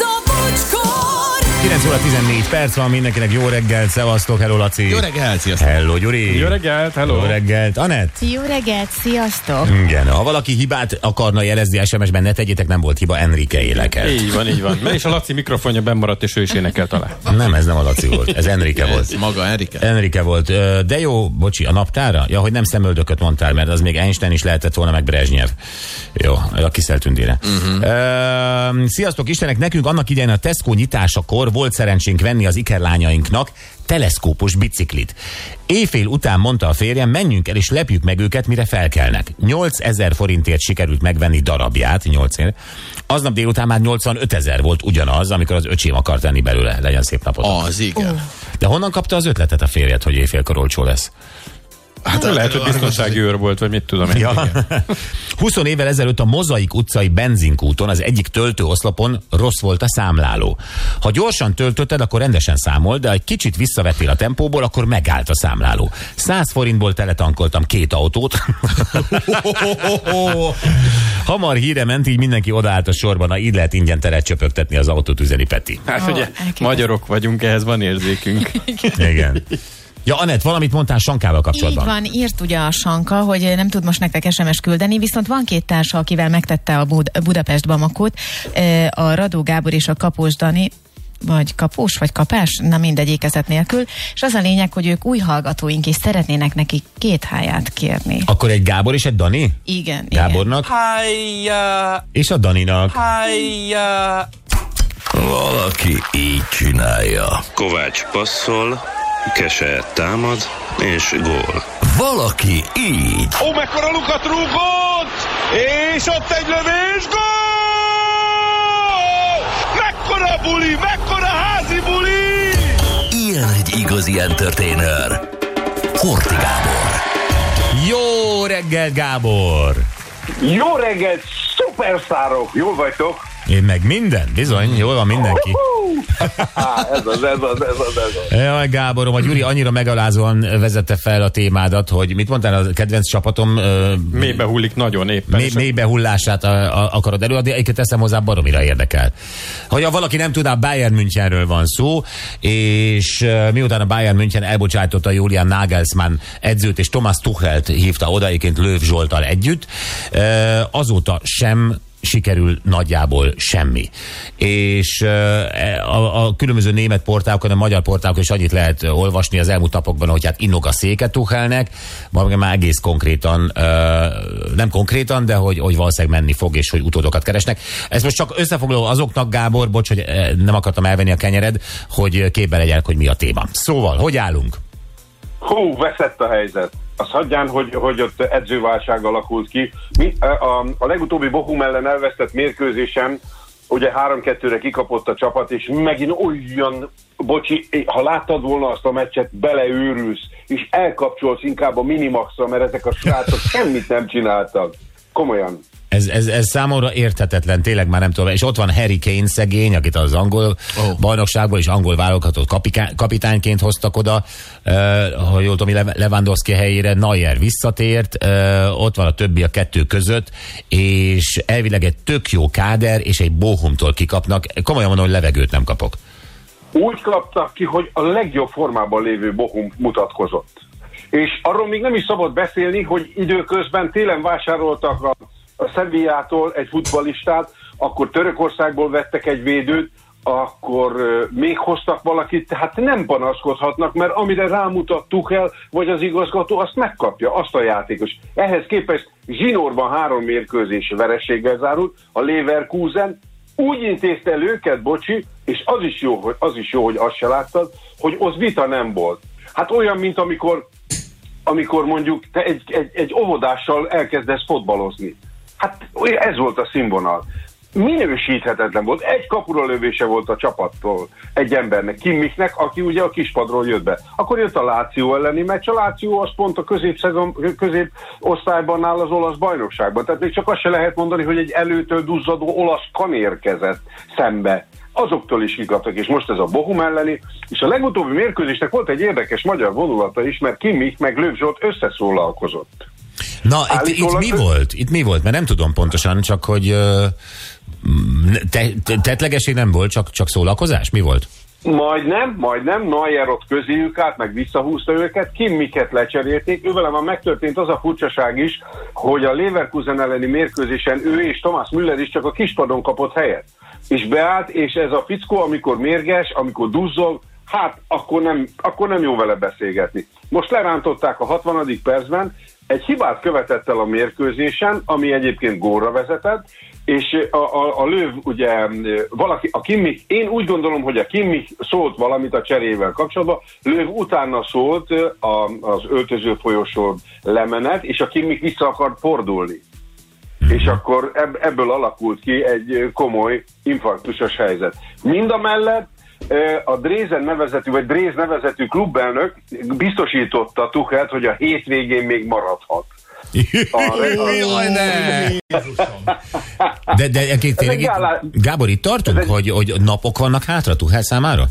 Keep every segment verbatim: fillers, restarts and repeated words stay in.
a Bocskor! kilenc óra tizennégy perc van, mindenkinek jó reggelt, szevasztok, hello Laci. Jó reggelt, sziasztok. Hello Gyuri. Jó reggelt, hello. Jó reggelt, Anett. Jó reggelt, sziasztok. Igen, ha valaki hibát akarna jelezni es em es-ben, ne tegyétek, nem volt hiba, Enrique énekelt. Így van, így van. Mert és a Laci mikrofonja bennmaradt, és ő is énekel talán. Nem, ez nem a Laci volt, ez Enrique volt. Maga Enrique. Enrique volt. De jó, bocsi, a naptára? Ja, hogy nem szemöldököt mondtál, mert az még Einstein is lehetett volna, meg Brezsnyev. Jó, a kiszeltündére. Uh-huh. Sziasztok, Istenek, nekünk annak idején a Tesco nyitásakor volt szerencsénk venni az ikerlányainknak teleszkópos biciklit. Éjfél után mondta a férjem, menjünk el és lepjük meg őket, mire felkelnek. nyolcezer forintért sikerült megvenni darabját, nyolcért. Aznap délután már nyolcvanötezer volt ugyanaz, amikor az öcsém akart venni belőle. Legyen szép napot. Az igen. De honnan kapta az ötletet a férjed, hogy éjfélkor olcsó lesz? Hát a lehet, hogy biztonsági őr volt, vagy mit tudom én. Ja. húsz évvel ezelőtt a Mozaik utcai benzinkúton az egyik töltőoszlopon rossz volt a számláló. Ha gyorsan töltötted, akkor rendesen számol, de ha egy kicsit visszavettél a tempóból, akkor megállt a számláló. száz forintból teletankoltam két autót. Hamar híre ment, így mindenki odaállt a sorban, na így lehet ingyen teret csöpögtetni az autót, üzeni Peti. Hát ugye, magyarok vagyunk, ehhez van érzékünk. Igen. Ja, Anett, valamit mondtál Sankával kapcsolatban. Így van, írt ugye a Sanka, hogy nem tud most nektek es em es küldeni, viszont van két társa, akivel megtette a Bud- Budapest Bamakót, a Radó Gábor és a Kapós Dani, vagy Kapós, vagy Kapás, na mindegy, ékezet nélkül, és az a lényeg, hogy ők új hallgatóink, és szeretnének neki két háját kérni. Akkor egy Gábor és egy Dani? Igen. Gábornak? Hájjá! És a Daninak? Hájjá! Valaki így csinálja. Kovács passzol, Kese támad, és gól. Valaki így. Ó, mekkora lukat rúgott! És ott egy lövés, gól! Mekkora buli, mekkora házi buli! Ilyen egy igazi entertainer. Horti Gábor. Jó reggel, Gábor! Jó reggel, szuperszárok! Jól vagytok? Én meg minden, bizony, jól van mindenki. ez az, ez az, ez az, ez az. Jaj, Gáborom, a Gyuri annyira megalázóan vezette fel a témádat, hogy mit mondtál, a kedvenc csapatom... Uh, mélybe hullik nagyon éppen. Mély, mélybe hullását a, a, akarod előadni, egyébként teszem hozzá, baromira érdekel. Hogy ha valaki nem tudná, Bayern Münchenről van szó, és uh, miután a Bayern München elbocsájtotta Julian Nagelsmann edzőt, és Thomas Tuchelt hívta oda, egyébként Löw Zsolttal együtt, uh, azóta sem sikerül nagyjából semmi. És a, a különböző német portálokon, a magyar portálokon is annyit lehet olvasni az elmúlt napokban, hogy hát innog a széket Tuchelnek, majd már egész konkrétan, nem konkrétan, de hogy, hogy valószínűleg menni fog, és hogy utódokat keresnek. Ez most csak összefoglaló azoknak, Gábor, bocs, hogy nem akartam elvenni a kenyered, hogy képbe legyenek, hogy mi a téma. Szóval, hogy állunk? Hú, veszett a helyzet. Azt hagyján, hogy, hogy ott edzőválság alakult ki. Mi, a, a, a legutóbbi Bochum ellen elvesztett mérkőzésen ugye három kettőre kikapott a csapat, és megint olyan, bocsi, ha láttad volna azt a meccset, beleőrülsz, és elkapcsolsz inkább a Minimaxra, mert ezek a srácok semmit nem csináltak. Komolyan. Ez, ez, ez számomra érthetetlen, tényleg már nem tudom. És ott van Harry Kane szegény, akit az angol oh. bajnokságból és angol válogatott kapiká- kapitányként hoztak oda, uh, ha jól tudom, Lewandowski helyére, Neuer visszatért, uh, ott van a többi a kettő között, és elvileg egy tök jó káder, és egy Bochumtól kikapnak. Komolyan mondom, hogy levegőt nem kapok. Úgy kaptak ki, hogy a legjobb formában lévő Bochum mutatkozott. És arról még nem is szabad beszélni, hogy időközben télen vásároltak a a Szevillától egy futballistát, akkor Törökországból vettek egy védőt, akkor még hoztak valakit, tehát nem panaszkodhatnak, mert amire rámutattuk el, vagy az igazgató, azt megkapja, azt a játékos. Ehhez képest zsinórban három mérkőzés vereséggel zárult, a Leverkusen úgy intézte el őket, bocsi, és az is jó, hogy az is jó, hogy azt se láttad, hogy az vita nem volt. Hát olyan, mint amikor, amikor mondjuk te egy, egy, egy óvodással elkezdesz fotbalozni. Hát ez volt a színvonal. Minősíthetetlen volt. Egy kapura lövése volt a csapattól egy embernek, Kimmichnek, aki ugye a kispadról jött be. Akkor jött a Lazio elleni meccs. A Lazio az pont a középszezon, középosztályban áll az olasz bajnokságban. Tehát még csak azt se lehet mondani, hogy egy előtől duzzadó olasz kan érkezett szembe. azoktól is higgadtak, és most ez a Bochum elleni, és a legutóbbi mérkőzésnek volt egy érdekes magyar vonulata is, mert Kimmich meg Löw Zsolt összeszólalkozott. Na, itt, itt mi volt? Itt mi volt? Mert nem tudom pontosan, csak hogy te, te, tettlegesség nem volt, csak, csak szólalkozás? Mi volt? Majdnem, majdnem. Neuer ott közéjük állt, meg visszahúzta őket. Kimmiket lecserélték. Ővelem már megtörtént az a furcsaság is, hogy a Leverkusen elleni mérkőzésen ő és Thomas Müller is csak a kispadon kapott helyet. És beállt, és ez a fickó, amikor mérges, amikor duzzog, hát akkor nem, akkor nem jó vele beszélgetni. Most lerántották a hatvanadik percben, egy hibát követett el a mérkőzésen, ami egyébként gólra vezetett, és a, a, a Löw, ugye, valaki, a Kimmich, én úgy gondolom, hogy a Kimmich szólt valamit a cserével kapcsolatban, Löw utána szólt a, az öltöző folyosón lemenet, és a Kimmich vissza akart fordulni. És akkor ebből alakult ki egy komoly infarktusos helyzet. Mind a mellett a Drézen nevezetű, vagy Dréz nevezetű klubelnök biztosította Tuchelt, hogy a hétvégén még maradhat. de de tényleg gálá... Gábor, itt tartunk, egy... hogy, hogy napok vannak hátra Tuchel számára?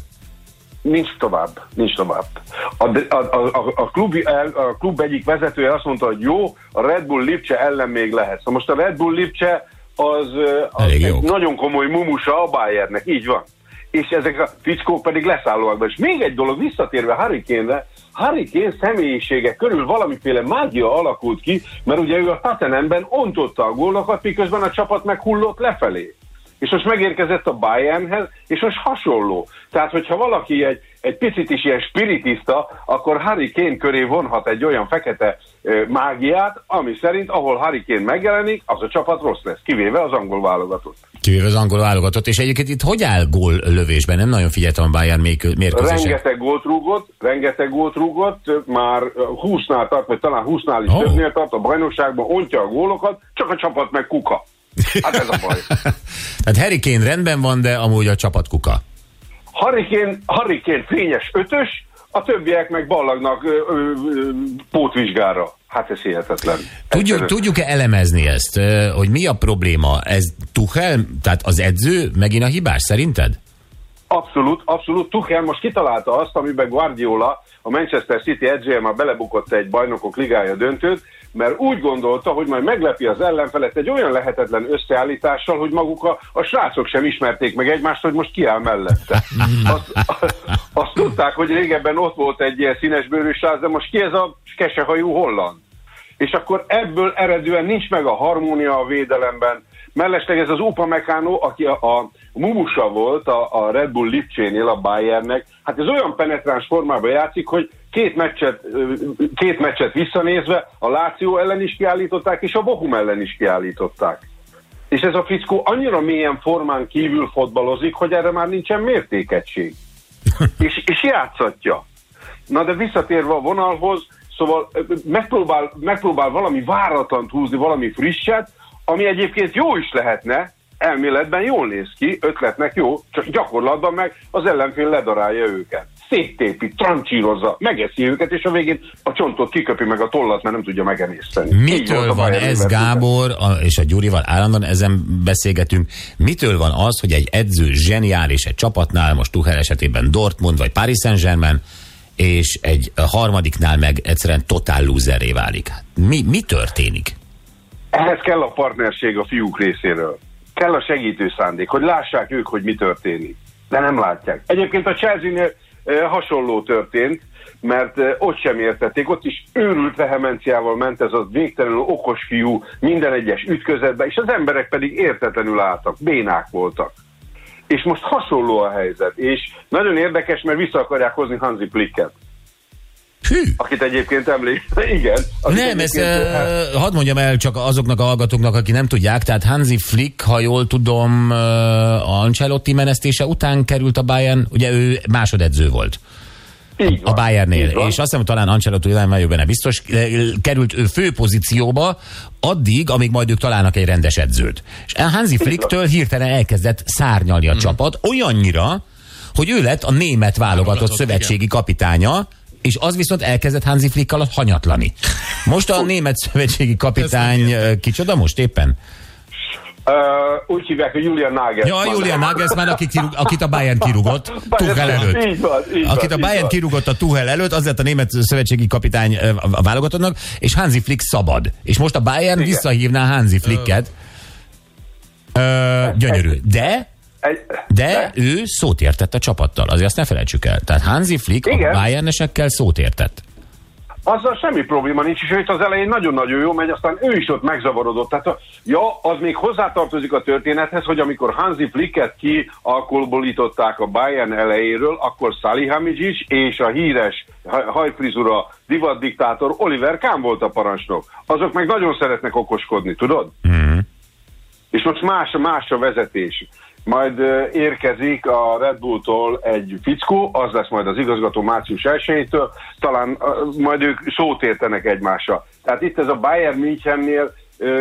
Nincs tovább, nincs tovább. A, a, a, a, klub, a klub egyik vezetője azt mondta, hogy jó, a Red Bull Lipcse ellen még lehet. Na most a Red Bull Lipcse az, az egy nagyon komoly mumusa a Bayernnek, így van. És ezek a fickók pedig leszállóak. És még egy dolog, visszatérve Harry Kane-re, Harry Kane személyisége körül valamiféle mágia alakult ki, mert ugye ő a Tottenhamben ontotta a gólokat, miközben a csapat meg hullott lefelé. És most megérkezett a Bayernhez, és most hasonló. Tehát, hogyha valaki egy, egy picit is ilyen spiritista, akkor Harry Kane köré vonhat egy olyan fekete ö, mágiát, ami szerint, ahol Harry Kane megjelenik, az a csapat rossz lesz, kivéve az angol válogatott. Kivéve az angol válogatott, és egyébként itt hogy áll gól lövésben? Nem nagyon figyeltem a Bayern mérkőzésen. Rengeteg gólt rúgott, rengeteg gólt rúgott, már húsznál tart, vagy talán húsznál is oh. többnél tart, a bajnokságban ontja a gólokat, csak a csapat meg kuka. Hát ez a baj. Tehát Harry Kane rendben van, de amúgy a csapat kuka. Harry Kane, Harry Kane fényes ötös, a többiek meg ballagnak ö, ö, ö, pótvizsgára. Hát ez hihetetlen. Tudjuk, tudjuk-e elemezni ezt, hogy mi a probléma? Ez Tuchel, tehát az edző megint a hibás, szerinted? Abszolút, abszolút. Tuchel most kitalálta azt, amiben Guardiola, a Manchester City edzője már belebukott egy bajnokok ligája döntőt, mert úgy gondolta, hogy majd meglepi az ellenfelet egy olyan lehetetlen összeállítással, hogy maguk a, a srácok sem ismerték meg egymást, hogy most ki áll mellette. Azt, azt, azt tudták, hogy régebben ott volt egy ilyen színesbőrű srác, de most ki ez a kesehajú holland. És akkor ebből eredően nincs meg a harmónia a védelemben. Mellesleg ez az Opa Mekano, aki a, a mumusa volt a, a Red Bull Lipcsénél, a Bayernnek, hát ez olyan penetráns formában játszik, hogy Két meccset, két meccset visszanézve a Lazio ellen is kiállították, és a Bochum ellen is kiállították. És ez a fickó annyira mélyen formán kívül fotbalozik, hogy erre már nincsen mértékegység. és, és játszatja. Na de visszatérve a vonalhoz, szóval megpróbál, megpróbál valami váratlant húzni, valami frisset, ami egyébként jó is lehetne, elméletben jól néz ki, ötletnek jó, csak gyakorlatban meg az ellenfél ledarálja őket. Széttépi, trancsírozza, megeszi őket, és a végén a csontot kiköpi meg a tollat, mert nem tudja megemészteni. Mitől van ez, Gábor, a, és a Gyurival állandóan ezen beszélgetünk, mitől van az, hogy egy edző zseniális egy csapatnál, most Tuchel esetében Dortmund vagy Paris Saint-Germain, és egy harmadiknál meg egyszerűen totál lúzerré válik. Mi, mi történik? Ehhez kell a partnerség a fiúk részéről. Kell a segítő szándék, hogy lássák ők, hogy mi történik. De nem látják. Egyébként a Chelsea-nél hasonló történt, mert ott sem értették, ott is őrült vehemenciával ment ez a végtelenül okos fiú minden egyes ütközetbe, és az emberek pedig értetlenül álltak, bénák voltak. És most hasonló a helyzet, és nagyon érdekes, mert vissza akarják hozni Hansi Flicket. Hű. Akit egyébként emlékszem, igen. Nem, ezt e, hadd mondjam el csak azoknak a hallgatóknak, akik nem tudják, tehát Hansi Flick, ha jól tudom, a Ancelotti menesztése után került a Bayern, ugye ő másodedző volt így a, a Bayernnél, és azt hiszem, talán Ancelotti nem vagyok benne biztos, került ő fő pozícióba addig, amíg majd ők találnak egy rendes edzőt. És Hansi Flicktől hirtelen elkezdett szárnyalni a hmm. csapat, olyannyira, hogy ő lett a német válogatott szövetségi igen. kapitánya, és az viszont elkezdett Hansi Flickkal hanyatlani. Most a német szövetségi kapitány kicsoda most éppen? Uh, úgy hívják, hogy Julian Nagelsmann. Ja, Julian Nagelsmann, aki kirug, akit a Bayern kirugott Tuchel előtt. Így van, így akit van, a Bayern kirugott a Tuchel előtt, az lett a német szövetségi kapitány a válogatottnak, és Hansi Flick szabad. És most a Bayern igen. visszahívná Hansi Flicket. Ö... Ö, gyönyörű. De... De ő szót értett a csapattal, azért azt ne felejtsük el. Tehát Hansi Flick igen. a Bayernesekkel szót értett. Azzal semmi probléma nincs, és az elején nagyon-nagyon jó megy, aztán ő is ott megzavarodott. Tehát, ja, az még hozzátartozik a történethez, hogy amikor Hansi Flicket kialkolbolították a Bayern elejéről, akkor Salihamidzic és a híres hajfrizura divatdiktátor Oliver Kahn volt a parancsnok. Azok meg nagyon szeretnek okoskodni, tudod? Mm-hmm. És most más, más a vezetés. Majd érkezik a Red Bulltól egy fickó, az lesz majd az igazgató március elsejétől, talán majd ők szót értenek egymásra. Tehát itt ez a Bayern Münchennél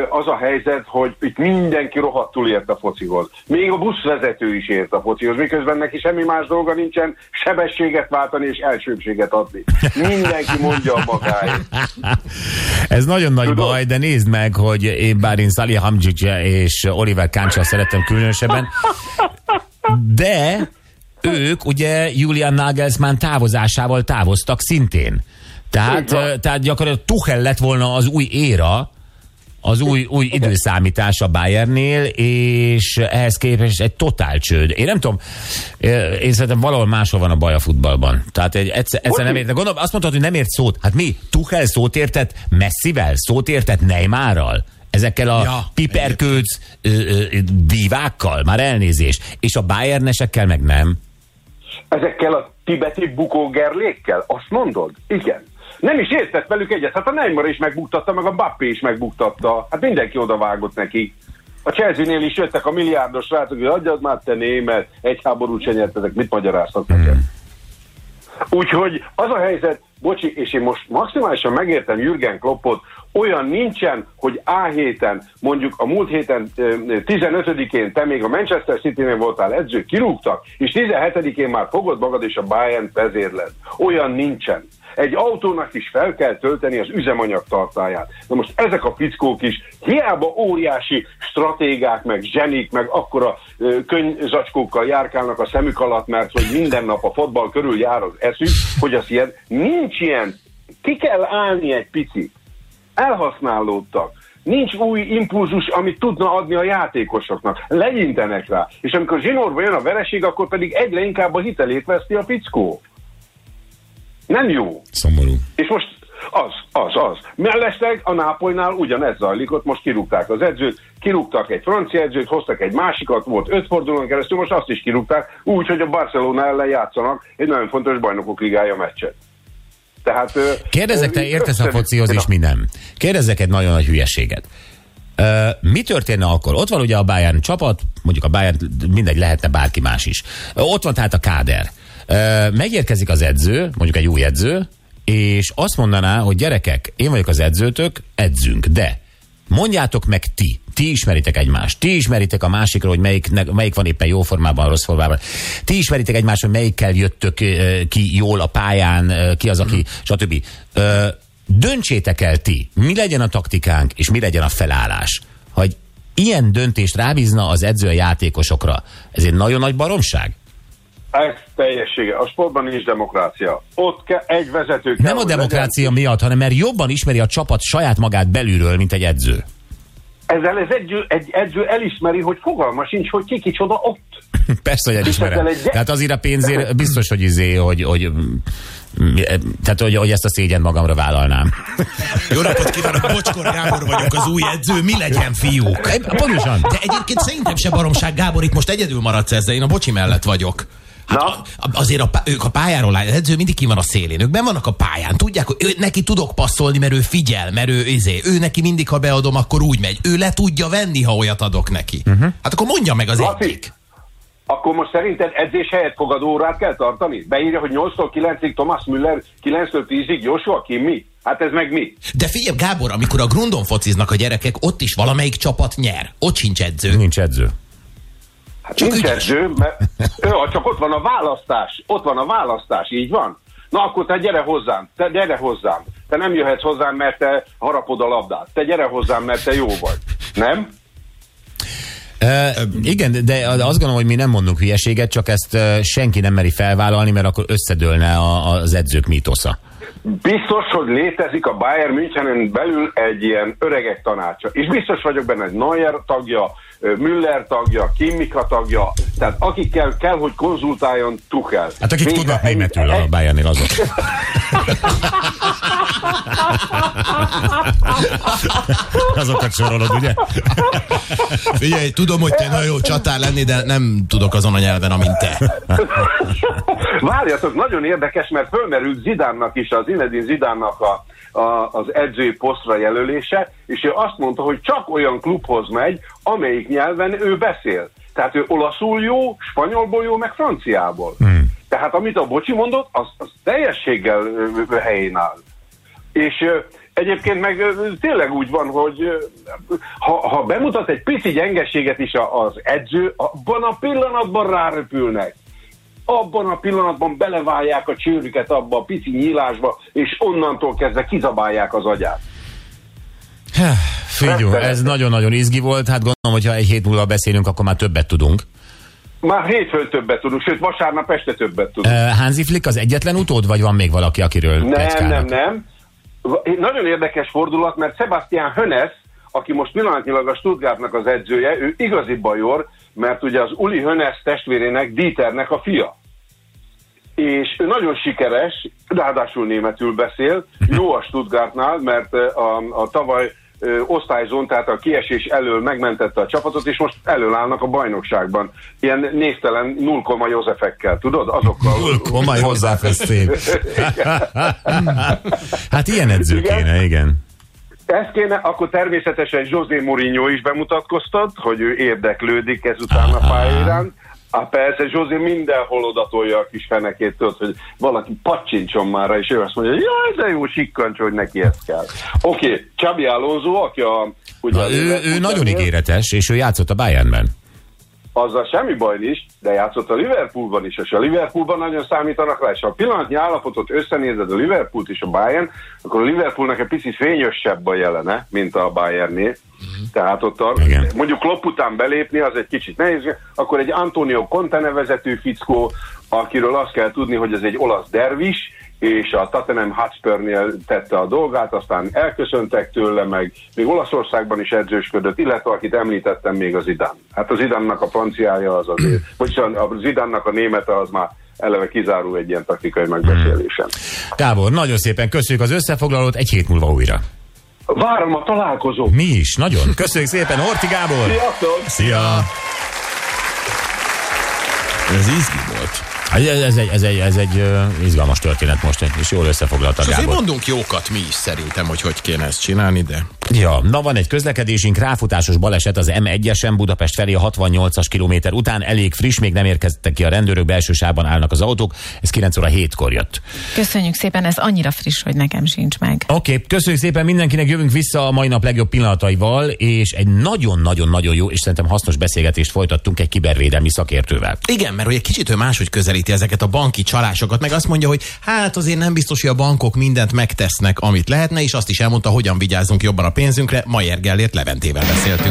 az a helyzet, hogy itt mindenki rohadtul ért a focihoz. Még a buszvezető is ért a focihoz, miközben neki semmi más dolga nincsen, sebességet váltani és elsőbséget adni. Mindenki mondja a magáét. Ez nagyon nagy Tudod? baj, de nézd meg, hogy én bár én Salihamidzic és Oliver Kahn-sal szeretem különösebben, de ők ugye Julian Nagelsmann távozásával távoztak szintén. Tehát, tehát gyakorlatilag Tuchel lett volna az új éra, az új, új időszámítás a Bayernnél, és ehhez képest egy totál csőd. Én nem tudom, én szerintem valahol máshol van a baj a futballban. Tehát egy, egyszer, egyszer nem értek. Gondolom, azt mondtad, hogy nem ért szót. Hát mi? Tuchel szót értett Messivel, szót értett Neymarral, ezekkel a ja, piperkőc divákkal, már elnézés. És a Bayernesekkel meg nem. Ezekkel a tibeti bukógerlékkel? Azt mondod? Igen. Nem is értett velük egyet. Hát a Neymar is megbuktatta, meg a Mbappé is megbuktatta. Hát mindenki odavágott neki. A Chelsea-nél is jöttek a milliárdos srácok, hogy adjad már te német, egy háborút se nyertetek, mit magyaráztak nekem? Mm. Úgyhogy az a helyzet, bocsi, és én most maximálisan megértem Jürgen Kloppot, olyan nincsen, hogy A héten, mondjuk a múlt héten tizenötödikén te még a Manchester City-nél voltál edző, kirúgtak, és tizenhetedikén már fogod magad, és a Bayern vezérled. Olyan nincsen. Egy autónak is fel kell tölteni az üzemanyag tartályát. Na most ezek a fickók is hiába óriási stratégák, meg zsenik, meg akkora ö, könyvzacskókkal járkálnak a szemük alatt, mert hogy minden nap a fotball körül jár az eszük, hogy az ilyen, nincs ilyen, ki kell állni egy picit. Elhasználódtak. Nincs új impulzus, amit tudna adni a játékosoknak. Legyintenek rá. És amikor zsinórba jön a vereség, akkor pedig egyre inkább a hitelét veszti a fickó. Nem jó. Szomorú. És most az, az, az. Mellesleg a Nápolynál ugyanez zajlik, ott most kirúgták az edzőt, kirúgtak egy francia edzőt, hoztak egy másikat, volt öt fordulón keresztül, most azt is kirúgták, úgy, hogy a Barcelona ellen játszanak egy nagyon fontos Bajnokok Ligája meccset. Tehát... Kérdezek, te értesz a focihoz is, mi nem. Kérdezek egy nagyon nagy hülyeséget. Uh, mi történne akkor? Ott van ugye a Bayern csapat, mondjuk a Bayern, mindegy, lehetne bárki más is. Uh, ott van tehát a káder. Uh, megérkezik az edző, mondjuk egy új edző, és azt mondaná, hogy gyerekek, én vagyok az edzőtök, edzünk, de mondjátok meg ti, ti ismeritek egymást, ti ismeritek a másikra, hogy melyik, melyik van éppen jó formában, rossz formában, ti ismeritek egymást, hogy melyikkel jöttök uh, ki jól a pályán, uh, ki az, aki, mm. stb. Uh, döntsétek el ti, mi legyen a taktikánk, és mi legyen a felállás. Hogy ilyen döntést rábízna az edző a játékosokra, ez egy nagyon nagy baromság. Ez teljessége. A sportban nincs demokrácia. Ott ke- egy vezető kell... Nem a demokrácia legyen. Miatt, hanem mert jobban ismeri a csapat saját magát belülről, mint egy edző. Ezzel ez egy, egy edző elismeri, hogy fogalma sincs, hogy ki kicsoda ott. Persze, hogy elismerem. Egy... Tehát azért a pénzért biztos, hogy izé, hogy... hogy... Tehát, hogy, hogy ezt a szégyen magamra vállalnám. Jó napot kívánok, Bocskor Gábor vagyok, az új edző, mi legyen, fiúk? Pontosan. De egyébként szerintem se baromság, Gábor, itt most egyedül maradsz ezzel, én a bocsi mellett vagyok. Hát a, azért a, ők a pályáról állják, az edző mindig ki van a szélén, ők benn vannak a pályán, tudják, hogy ő, neki tudok passzolni, mert ő figyel, mert ő izé, ő neki mindig, ha beadom, akkor úgy megy, ő le tudja venni, ha olyat adok neki. Uh-huh. Hát akkor mondja meg az egyik. Akkor most szerinted edzés helyett fogadó órát kell tartani? Beírja, hogy nyolctól kilencig Thomas Müller, kilenctől tízig Joshua Kimmich? Hát ez meg mi? De figyelj, Gábor, amikor a grundon fociznak a gyerekek, ott is valamelyik csapat nyer. Ott sincs edző. Nincs edző. Hát csak nincs edző, mert ő, csak ott van a választás. Ott van a választás, így van? Na akkor te gyere hozzám, te gyere hozzám. Te nem jöhetsz hozzám, mert te harapod a labdát. Te gyere hozzám, mert te jó vagy. Nem? Uh, igen, de azt gondolom, hogy mi nem mondunk hülyeséget, csak ezt senki nem meri felvállalni, mert akkor összedőlne a, az edzők mítosza. Biztos, hogy létezik a Bayern Münchenen belül egy ilyen öregek tanácsa. És biztos vagyok benne, hogy Neuer tagja, Müller tagja, Kimmich tagja, tehát akikkel kell, hogy konzultáljon Tuchel. Hát akik Mégre tudnak németül a Bayernnél azok. Azokat sorolod, ugye? Figyelj, tudom, hogy te nagyon jó csatár lenni, de nem tudok azon a nyelven, amint te. Várjatok, nagyon érdekes, mert fölmerült Zidánnak is, az Zinedine Zidánnak a, a, az edzői posztra jelölése, és ő azt mondta, hogy csak olyan klubhoz megy, amelyik nyelven ő beszél. Tehát ő olaszul jó, spanyolból jó, meg franciából. Hmm. Tehát amit a Bocsi mondott, az, az teljességgel helyén áll. És egyébként meg tényleg úgy van, hogy ha, ha bemutat egy pici gyengeséget is az edző, abban a pillanatban rárepülnek. Abban a pillanatban beleválják a csőrüket abba a pici nyílásba, és onnantól kezdve kizabálják az agyát. Figyú, ez nagyon-nagyon izgi volt, hát gondolom, hogyha egy hét múlva beszélünk, akkor már többet tudunk. Már hétfőn többet tudunk, sőt vasárnap este többet tudunk. Uh, Hansi Flick az egyetlen utód, vagy van még valaki, akiről nem, pecskálnak? Nem, nem, nem. Nagyon érdekes fordulat, mert Sebastian Hoeneß, aki most pillanatnyilag a Stuttgartnak az edzője, ő igazi bajor, mert ugye az Uli Hoeneß testvérének, Dieternek a fia. És ő nagyon sikeres, ráadásul németül beszél, jó a Stuttgartnál, mert a, a tavaly osztályzón, tehát a kiesés elől megmentette a csapatot, és most elől állnak a bajnokságban. Ilyen névtelen nullkoma Józsefekkel, tudod? Azokkal. Nullkoma József, ez szép. Hát ilyen edző kéne, igen. Ezt kéne, akkor természetesen José Mourinho is bemutatkoztat, hogy ő érdeklődik ezután a pályán. Á, persze, José mindenhol odatolja a kis fenekét, tudod, hogy valaki paccsincson már rá, és ő azt mondja, jaj, de jó sikkancs, hogy neki ezt kell. Oké, okay, Xabi Alonso, aki a... Ugye, na, ő ő nagyon ígéretes, és ő játszott a Bayernben. Azzal semmi baj nincs, de játszott a Liverpoolban is, és a Liverpoolban nagyon számítanak rá, és ha a pillanatnyi állapotot összenézed a Liverpoolt és a Bayern, akkor a Liverpoolnak egy picit fényösebb a jelene, mint a Bayernnél. Mm-hmm. Tehát ott a, mondjuk Klopp után belépni, az egy kicsit nehéz, akkor egy Antonio Conte nevezetű fickó, akiről azt kell tudni, hogy ez egy olasz dervis, és a Tottenham Hotspurnél tette a dolgát, aztán elköszöntek tőle, meg még Olaszországban is edzősködött, illetve akit említettem még, az Zidane. Hát az Zidane-nak a franciája az azért, vagyis a Zidane-nak a némete az már eleve kizáró egy ilyen taktikai megbeszélésen. Gábor, nagyon szépen köszönjük az összefoglalót, egy hét múlva újra. Várom a találkozót. Mi is, nagyon. Köszönjük szépen, Horti Gábor. Sziasztok. Szia. Ez izgi volt. Ez egy, ez egy, ez egy uh, izgalmas történet most, és jól összefoglalta Gábor. És azért mondunk jókat mi is szerintem, hogy hogy kéne ezt csinálni, de... Ja, na van egy közlekedésünk, ráfutásos baleset az em egyesen Budapest felé a hatvannyolcas kilométer után, elég friss, még nem érkeztek ki a rendőrök, belső sávban állnak az autók, ez kilenc óra hétkor jött. Köszönjük szépen, ez annyira friss, hogy nekem sincs meg. Oké, okay, köszönjük szépen mindenkinek, jövünk vissza a mai nap legjobb pillanataival, és egy nagyon-nagyon-nagyon jó, és szerintem hasznos beszélgetést folytattunk egy kibervédelmi szakértővel. Igen, mert ugye kicsit ő máshogy közelíti ezeket a banki csalásokat, meg azt mondja, hogy hát azért nem biztos, hogy a bankok mindent megtesznek, amit lehetne, és azt is elmondta, hogyan vigyázzunk jobban a pénzünkre. Mayer Gellért Leventével beszéltünk.